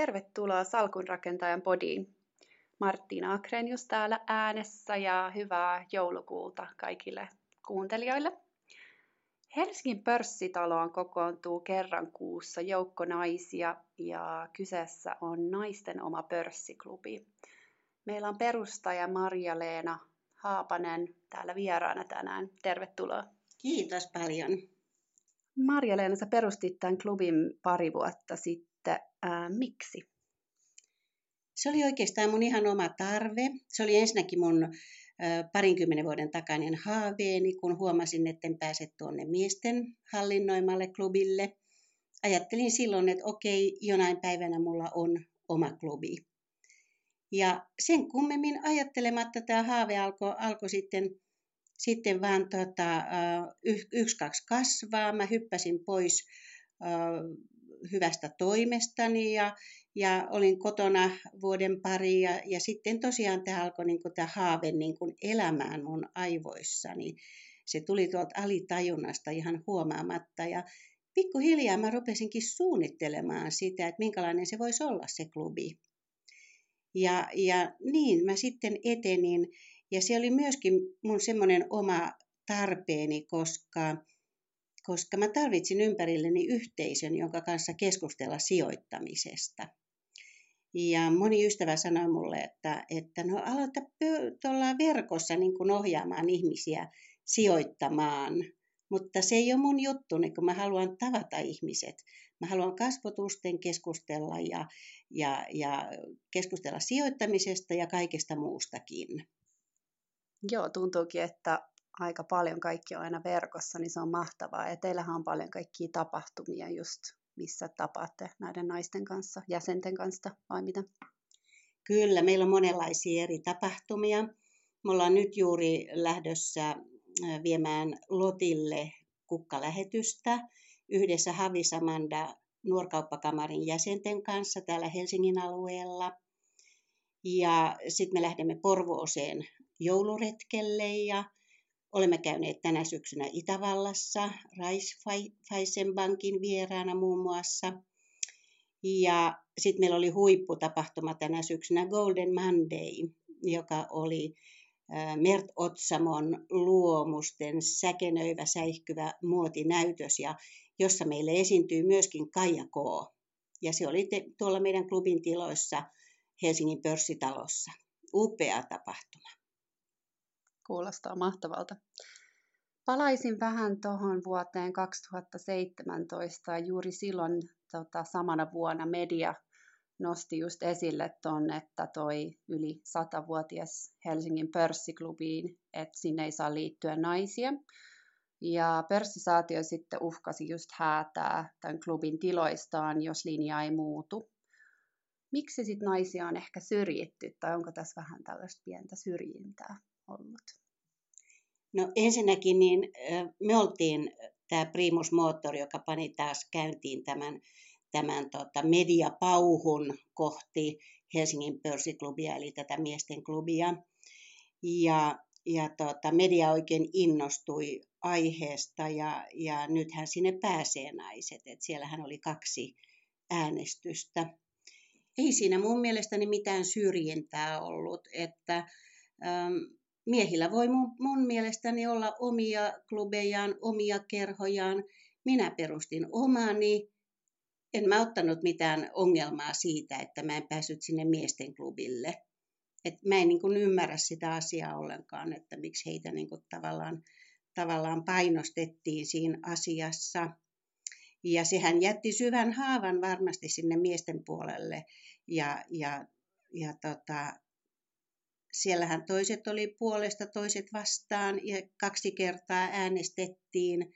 Tervetuloa Salkunrakentajan podiin. Marttiina Akrenius täällä äänessä ja hyvää joulukuuta kaikille kuuntelijoille. Helsingin pörssitaloon kokoontuu kerran kuussa joukko naisia ja kyseessä on naisten oma pörssiklubi. Meillä on perustaja Marja-Leena Haapanen täällä vieraana tänään. Tervetuloa. Kiitos paljon. Marja-Leena, sä perustit tämän klubin pari vuotta sitten. Miksi? Se oli oikeastaan mun ihan oma tarve. Se oli ensinnäkin mun parinkymmenen vuoden takainen haaveeni, kun huomasin, etten pääse tuonne miesten hallinnoimalle klubille. Ajattelin silloin, että okei, jonain päivänä mulla on oma klubi. Ja sen kummemmin ajattelematta tämä haave alkoi sitten vaan yksi-kaksi kasvaa. Mä hyppäsin pois hyvästä toimestani ja olin kotona vuoden pari ja sitten tosiaan tämä alkoi tämä haave elämään mun aivoissani. Se tuli tuolta alitajunnasta ihan huomaamatta ja pikkuhiljaa mä rupesinkin suunnittelemaan sitä, että minkälainen se voisi olla se klubi. Ja niin mä sitten etenin ja se oli myöskin mun semmoinen oma tarpeeni, koska mä tarvitsin ympärilleni yhteisön, jonka kanssa keskustella sijoittamisesta. Ja moni ystävä sanoi mulle, että no aloita tuolla verkossa ohjaamaan ihmisiä sijoittamaan. Mutta se ei ole mun juttu, kun mä haluan tavata ihmiset. Mä haluan kasvotusten keskustella ja keskustella sijoittamisesta ja kaikesta muustakin. Joo, tuntuukin, että aika paljon kaikki on aina verkossa, niin se on mahtavaa. Ja teillähän on paljon kaikkia tapahtumia just, missä tapaatte näiden naisten kanssa, jäsenten kanssa, vai mitä? Kyllä, meillä on monenlaisia eri tapahtumia. Me ollaan nyt juuri lähdössä viemään Lotille kukkalähetystä yhdessä Havisamanda Nuorkauppakamarin jäsenten kanssa täällä Helsingin alueella. Ja sitten me lähdemme Porvooseen jouluretkelle ja olemme käyneet tänä syksynä Itävallassa, Raiffeisenbankin vieraana muun muassa. Ja sitten meillä oli huipputapahtuma tänä syksynä Golden Monday, joka oli Mert Otsamon luomusten säkenöivä, säihkyvä muotinäytös, ja jossa meille esiintyy myöskin Kaija Koo. Ja se oli tuolla meidän klubin tiloissa Helsingin pörssitalossa. Upea tapahtuma. Kuulostaa mahtavalta. Palaisin vähän tuohon vuoteen 2017. Juuri silloin samana vuonna media nosti just esille tuon, että toi yli 100-vuotias Helsingin pörssiklubiin, että sinne ei saa liittyä naisia. Ja pörssisäätiö sitten uhkasi just häätää tämän klubin tiloistaan, jos linja ei muutu. Miksi sitten naisia on ehkä syrjitty tai onko tässä vähän tällaista pientä syrjintää ollut? No ensinnäkin niin me oltiin tämä Primus-moottori, joka pani taas käyntiin tämän mediapauhun kohti Helsingin pörssiklubia, eli tätä miesten klubia. Ja media oikein innostui aiheesta, ja nythän sinne pääsee naiset. Et siellähän oli 2 äänestystä. Ei siinä mun mielestäni mitään syrjintää ollut, että miehillä voi mun mielestäni olla omia klubejaan, omia kerhojaan. Minä perustin omani. En mä ottanut mitään ongelmaa siitä, että mä en päässyt sinne miesten klubille. Et mä en ymmärrä sitä asiaa ollenkaan, että miksi heitä tavallaan painostettiin siinä asiassa. Ja sehän jätti syvän haavan varmasti sinne miesten puolelle. Ja siellähän toiset oli puolesta, toiset vastaan ja 2 kertaa äänestettiin.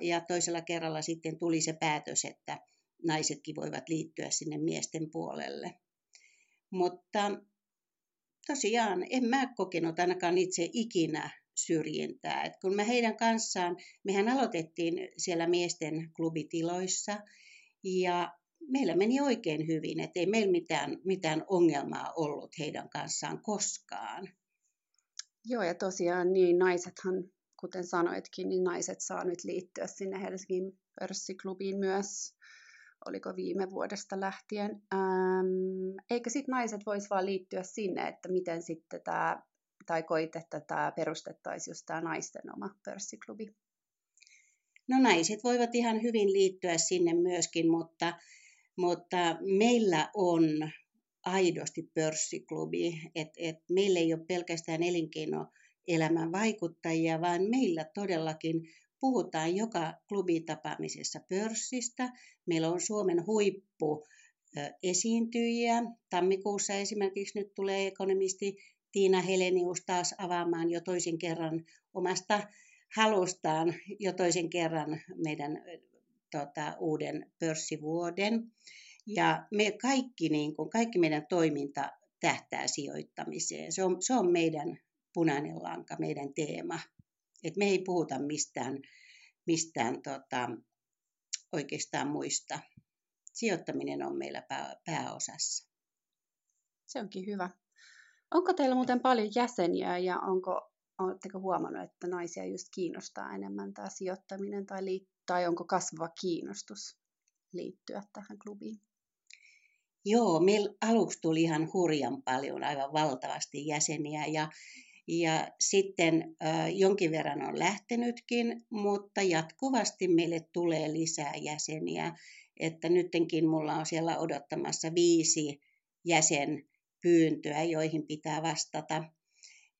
Ja toisella kerralla sitten tuli se päätös, että naisetkin voivat liittyä sinne miesten puolelle. Mutta tosiaan en mä kokenut ainakaan itse ikinä syrjintää. Et kun mä heidän kanssaan, mehän aloitettiin siellä miesten klubitiloissa ja meillä meni oikein hyvin, ettei meillä mitään ongelmaa ollut heidän kanssaan koskaan. Joo ja tosiaan niin naisethan, kuten sanoitkin, niin naiset saa nyt liittyä sinne Helsingin pörssiklubiin myös. oliko viime vuodesta lähtien. Eikä sitten naiset voisi vaan liittyä sinne, että miten sitten tämä, tai koitetta tämä perustettaisiin just tämä naisten oma pörssiklubi. No naiset voivat ihan hyvin liittyä sinne myöskin, mutta meillä on aidosti pörssiklubi. Et meillä ei ole pelkästään elinkeinoelämän vaikuttajia, vaan meillä todellakin puhutaan joka klubitapaamisessa pörssistä. Meillä on Suomen huippuesiintyjiä. Tammikuussa esimerkiksi nyt tulee ekonomisti Tiina Helenius taas avaamaan jo toisen kerran omasta halustaan meidän uuden pörssivuoden. Ja me kaikki, kaikki meidän toiminta tähtää sijoittamiseen. Se on meidän punainen lanka, meidän teema. Et me ei puhuta mistään oikeastaan muista. Sijoittaminen on meillä pääosassa. Se onkin hyvä. Onko teillä muuten paljon jäseniä ja oletteko huomannut, että naisia just kiinnostaa enemmän tämä sijoittaminen tai onko kasvava kiinnostus liittyä tähän klubiin? Joo, meillä aluksi tuli ihan hurjan paljon, aivan valtavasti jäseniä ja sitten jonkin verran on lähtenytkin, mutta jatkuvasti meille tulee lisää jäseniä, että nytkin mulla on siellä odottamassa 5 jäsenpyyntöä, joihin pitää vastata.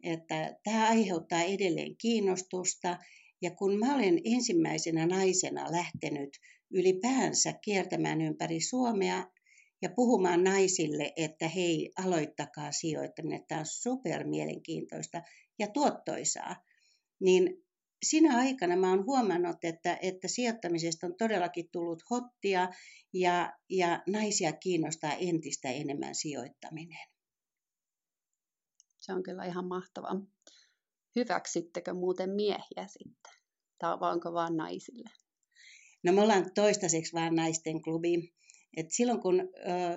Että tämä aiheuttaa edelleen kiinnostusta ja kun mä olen ensimmäisenä naisena lähtenyt ylipäänsä kiertämään ympäri Suomea ja puhumaan naisille, että hei, aloittakaa sijoittaminen, tämä on supermielenkiintoista ja tuottoisaa, niin sinä aikana mä oon huomannut, että sijoittamisesta on todellakin tullut hottia ja naisia kiinnostaa entistä enemmän sijoittaminen. Se on kyllä ihan mahtavaa. Hyväksittekö muuten miehiä sitten? Tai onko vaan naisille? No me ollaan toistaiseksi vaan naisten klubi. Et silloin kun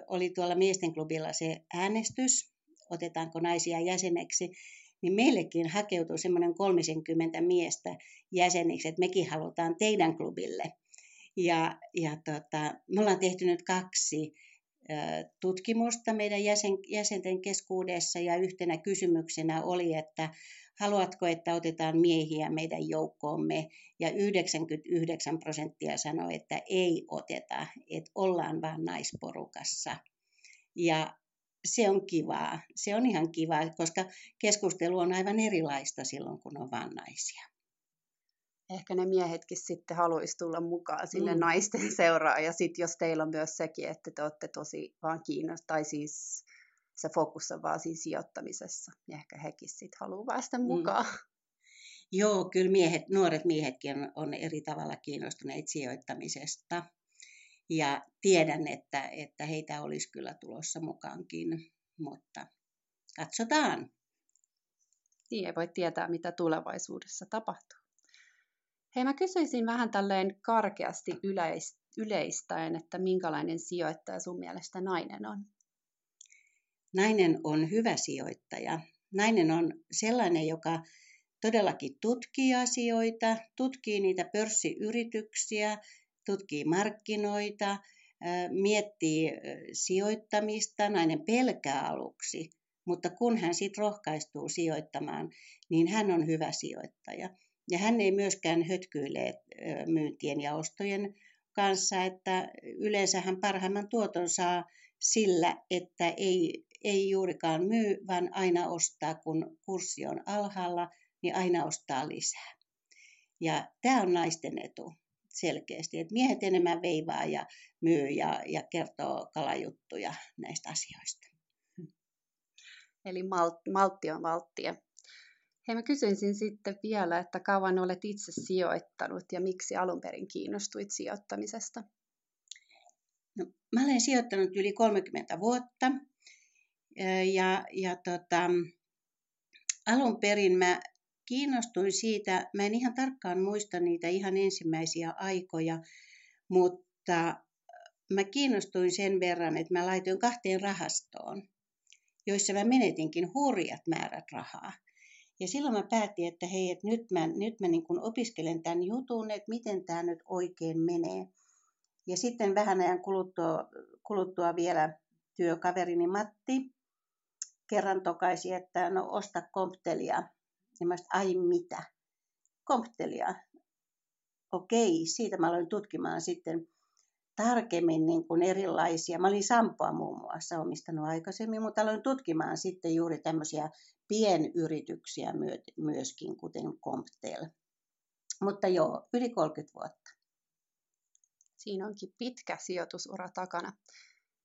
oli tuolla miesten klubilla se äänestys, otetaanko naisia jäseneksi, niin meillekin hakeutui semmoinen 30 miestä jäseniksi, että mekin halutaan teidän klubille. Ja me ollaan tehty nyt 2 tutkimusta meidän jäsenten keskuudessa ja yhtenä kysymyksenä oli, että haluatko, että otetaan miehiä meidän joukkoomme ja 99% sanoi, että ei oteta, että ollaan vaan naisporukassa ja se on kivaa, se on ihan kivaa, koska keskustelu on aivan erilaista silloin kun on vaan naisia. Ehkä ne miehetkin sitten haluaisi tulla mukaan sinne naisten seuraan. Ja sitten jos teillä on myös sekin, että te olette tosi vaan kiinnostuneita, tai siis se fokus on vaan siinä sijoittamisessa, niin ehkä hekin sitten haluaa päästä mukaan. Joo, kyllä nuoret miehetkin on eri tavalla kiinnostuneet sijoittamisesta. Ja tiedän, että heitä olisi kyllä tulossa mukaankin, mutta katsotaan. Niin, ei voi tietää, mitä tulevaisuudessa tapahtuu. Hei, mä kysyisin vähän tälleen karkeasti yleistäen, että minkälainen sijoittaja sun mielestä nainen on? Nainen on hyvä sijoittaja. Nainen on sellainen, joka todellakin tutkii asioita, tutkii niitä pörssiyrityksiä, tutkii markkinoita, miettii sijoittamista. Nainen pelkää aluksi, mutta kun hän sitten rohkaistuu sijoittamaan, niin hän on hyvä sijoittaja. Ja hän ei myöskään hötkyile myyntien ja ostojen kanssa, että yleensä hän parhaimman tuoton saa sillä, että ei juurikaan myy, vaan aina ostaa, kun kurssi on alhaalla, niin aina ostaa lisää. Ja tämä on naisten etu selkeästi, että miehet enemmän veivaa ja myy ja kertoo kalajuttuja näistä asioista. Eli maltti on valttia. Hei, mä kysyisin sitten vielä, että kauan olet itse sijoittanut ja miksi alun perin kiinnostuit sijoittamisesta? No, mä olen sijoittanut yli 30 vuotta ja alun perin mä kiinnostuin siitä, mä en ihan tarkkaan muista niitä ihan ensimmäisiä aikoja, mutta mä kiinnostuin sen verran, että mä laitoin 2 rahastoon, joissa mä menetinkin hurjat määrät rahaa. Ja silloin mä päätin, että hei, että nyt mä niin kuin opiskelen tämän jutun, että miten tämä nyt oikein menee. Ja sitten vähän ajan kuluttua vielä työkaverini Matti kerran tokaisi, että no osta Comptelia. Ja mä sanoin, ai mitä? Comptelia. Okei, siitä mä aloin tutkimaan sitten tarkemmin niin kuin erilaisia. Mä olin Sampoa muun muassa omistanut aikaisemmin, mutta aloin tutkimaan sitten juuri tämmöisiä pienyrityksiä myöskin, kuten Comptel. Mutta joo, yli 30 vuotta. Siinä onkin pitkä sijoitusura takana.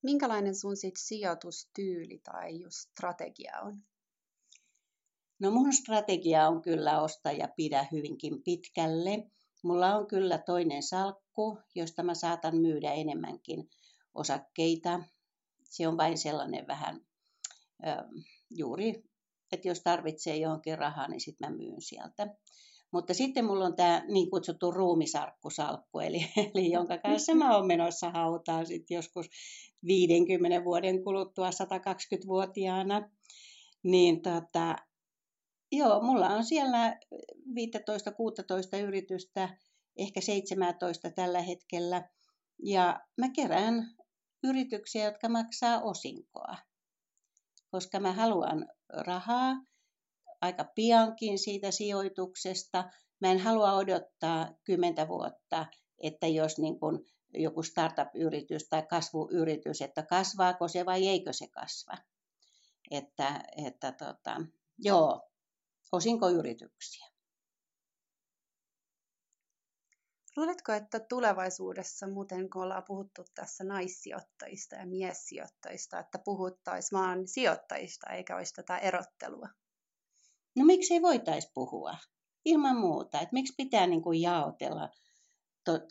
Minkälainen sun sit sijoitustyyli tai just strategia on? No mun strategia on kyllä osta ja pidä hyvinkin pitkälle. Mulla on kyllä toinen salkku, josta mä saatan myydä enemmänkin osakkeita. Se on vain sellainen vähän juuri, että jos tarvitsee johonkin rahaa, niin sitten mä myyn sieltä. Mutta sitten mulla on tämä niin kutsuttu ruumisarkkusalkku, eli jonka kanssa mä oon menossa hautaan sit joskus 50 vuoden kuluttua 120-vuotiaana. Niin joo, mulla on siellä 15-16 yritystä, ehkä 17 tällä hetkellä. Ja mä kerään yrityksiä, jotka maksaa osinkoa, koska mä haluan rahaa aika piankin siitä sijoituksesta. Mä en halua odottaa 10 vuotta, että jos niin kun joku startup-yritys tai kasvuyritys, että kasvaako se vai eikö se kasva. Joo. Osinkoyrityksiä. Luuletko, että tulevaisuudessa, muuten kun ollaan puhuttu tässä naissijoittajista ja miessijoittajista, että puhuttaisiin vaan sijoittajista eikä olisi tätä erottelua? No miksei voitaisi puhua? Ilman muuta. Et miksi pitää niin kuin jaotella?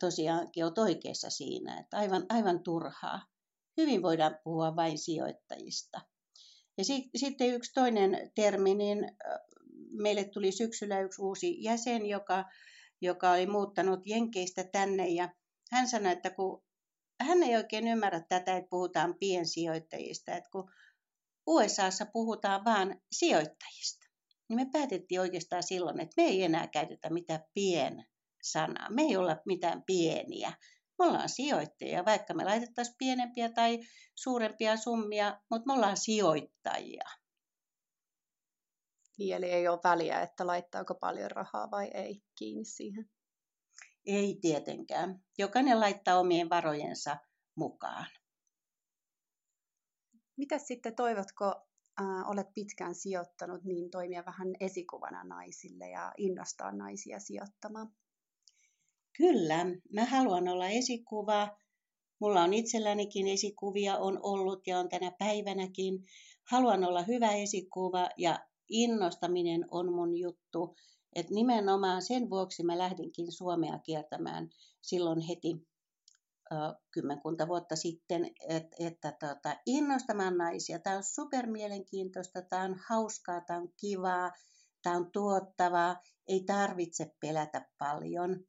Tosiaankin olet oikeassa siinä, että aivan turhaa. Hyvin voidaan puhua vain sijoittajista. Ja sitten yksi toinen termi, niin meille tuli syksyllä yksi uusi jäsen, joka oli muuttanut Jenkeistä tänne, ja hän sanoi, että kun hän ei oikein ymmärrä tätä, että puhutaan piensijoittajista, että kun USAssa puhutaan vaan sijoittajista, niin me päätettiin oikeastaan silloin, että me ei enää käytetä mitään pien-sanaa, me ei olla mitään pieniä, me ollaan sijoittajia, vaikka me laitettaisiin pienempiä tai suurempia summia, mutta me ollaan sijoittajia. Niin, eli ei ole väliä, että laittaako paljon rahaa vai ei kiinni siihen. Ei tietenkään. Jokainen laittaa omien varojensa mukaan. Mitäs sitten toivotko, olet pitkään sijoittanut, niin toimia vähän esikuvana naisille ja innostaa naisia sijoittamaan? Kyllä, mä haluan olla esikuva. Mulla on itsellänikin esikuvia, on ollut ja on tänä päivänäkin. Haluan olla hyvä esikuva ja innostaminen on mun juttu, että nimenomaan sen vuoksi mä lähdinkin Suomea kiertämään silloin heti 10 vuotta sitten, että innostamaan naisia. Tämä on supermielenkiintoista, tämä on hauskaa, tämä on kivaa, tämä on tuottavaa, ei tarvitse pelätä paljon.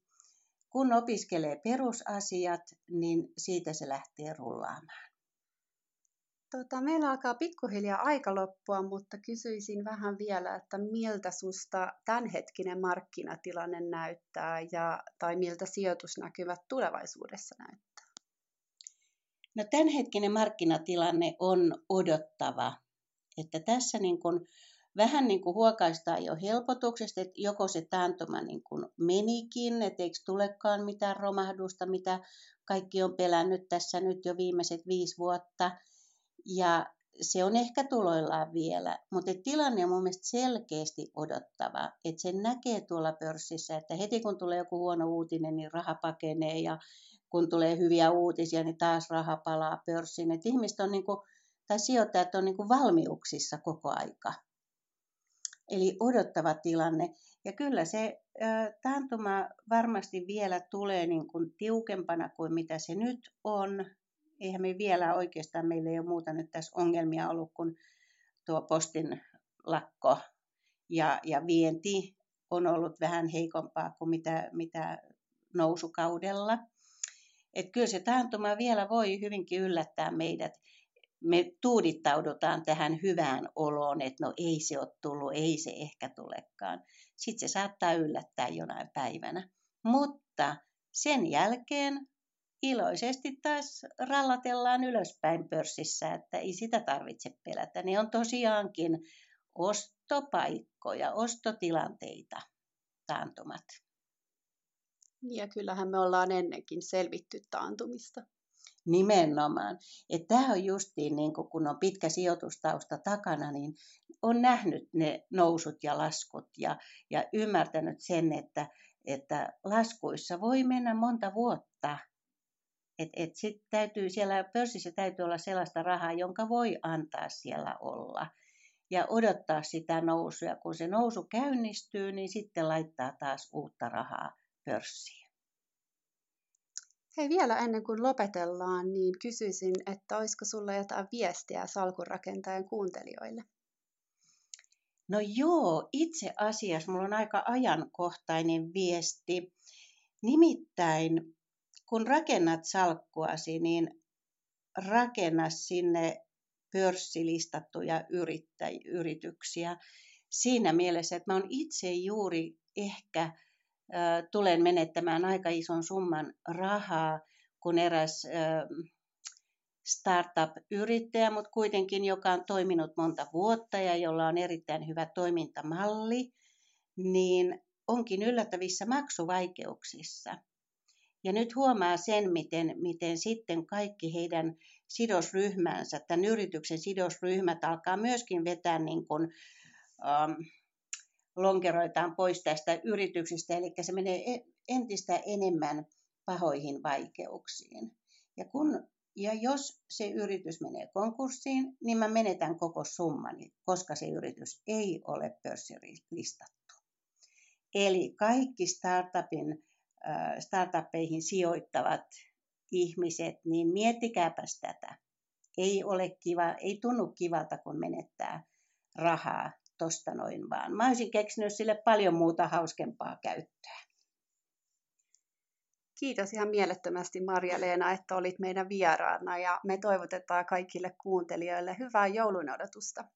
Kun opiskelee perusasiat, niin siitä se lähtee rullaamaan. Meillä alkaa pikkuhiljaa aika loppua, mutta kysyisin vähän vielä, että miltä susta tämänhetkinen markkinatilanne näyttää tai miltä sijoitusnäkymät tulevaisuudessa näyttää? No tämänhetkinen markkinatilanne on odottava, että tässä niin kun, vähän niin kun huokaistaan jo helpotuksesta, että joko se taantuma niin kun menikin, että eikö tulekaan mitään romahdusta, mitä kaikki on pelännyt tässä nyt jo viimeiset 5 vuotta. Ja se on ehkä tuloillaan vielä, mutta tilanne on mun mielestä selkeästi odottava, että sen näkee tuolla pörssissä, että heti kun tulee joku huono uutinen, niin raha pakenee ja kun tulee hyviä uutisia, niin taas raha palaa pörssiin. Että ihmiset on tai sijoittajat on valmiuksissa koko aika. Eli odottava tilanne. Ja kyllä se taantuma varmasti vielä tulee tiukempana kuin mitä se nyt on. Eihän me vielä oikeastaan, meillä ei ole muuta nyt tässä ongelmia ollut kuin tuo postin lakko ja vienti on ollut vähän heikompaa kuin mitä nousukaudella. Et kyllä se taantuma vielä voi hyvinkin yllättää meidät. Me tuudittaudutaan tähän hyvään oloon, että no ei se ole tullut, ei se ehkä tulekaan. Sitten se saattaa yllättää jonain päivänä, mutta sen jälkeen iloisesti taas rallatellaan ylöspäin pörssissä, että ei sitä tarvitse pelätä. Ne on tosiaankin ostopaikkoja, ostotilanteita, taantumat. Ja kyllähän me ollaan ennenkin selvitty taantumista. Nimenomaan. Että tämä on justiin, niin kun on pitkä sijoitustausta takana, niin on nähnyt ne nousut ja laskut ja ymmärtänyt sen, että laskuissa voi mennä monta vuotta. Et sit täytyy siellä pörssissä täytyy olla sellaista rahaa, jonka voi antaa siellä olla ja odottaa sitä nousua. Kun se nousu käynnistyy, niin sitten laittaa taas uutta rahaa pörssiin. Hei, vielä ennen kuin lopetellaan, niin kysyisin, että olisiko sulla jotain viestiä salkunrakentajan kuuntelijoille? No joo, itse asiassa mulla on aika ajankohtainen viesti. Nimittäin, kun rakennat salkkuasi, niin rakenna sinne pörssilistattuja yrityksiä siinä mielessä, että mä oon itse juuri ehkä tulen menettämään aika ison summan rahaa, kun eräs startup-yrittäjä, mutta kuitenkin joka on toiminut monta vuotta ja jolla on erittäin hyvä toimintamalli, niin onkin yllättävissä maksuvaikeuksissa. Ja nyt huomaa sen, miten sitten kaikki heidän sidosryhmänsä, tämän yrityksen sidosryhmät alkaa myöskin vetää niin kuin, lonkeroitaan pois tästä yrityksestä, eli se menee entistä enemmän pahoihin vaikeuksiin. Ja jos se yritys menee konkurssiin, niin mä menetän koko summani, koska se yritys ei ole pörssilistattu. Eli kaikki startuppeihin sijoittavat ihmiset, niin miettikääpäs tätä. Ei ole kiva, ei tunnu kivalta, kun menettää rahaa tosta noin vaan. Mä olisin keksinyt sille paljon muuta hauskempaa käyttöä. Kiitos ihan mielettömästi Marja-Leena, että olit meidän vieraana ja me toivotetaan kaikille kuuntelijoille hyvää joulunodotusta.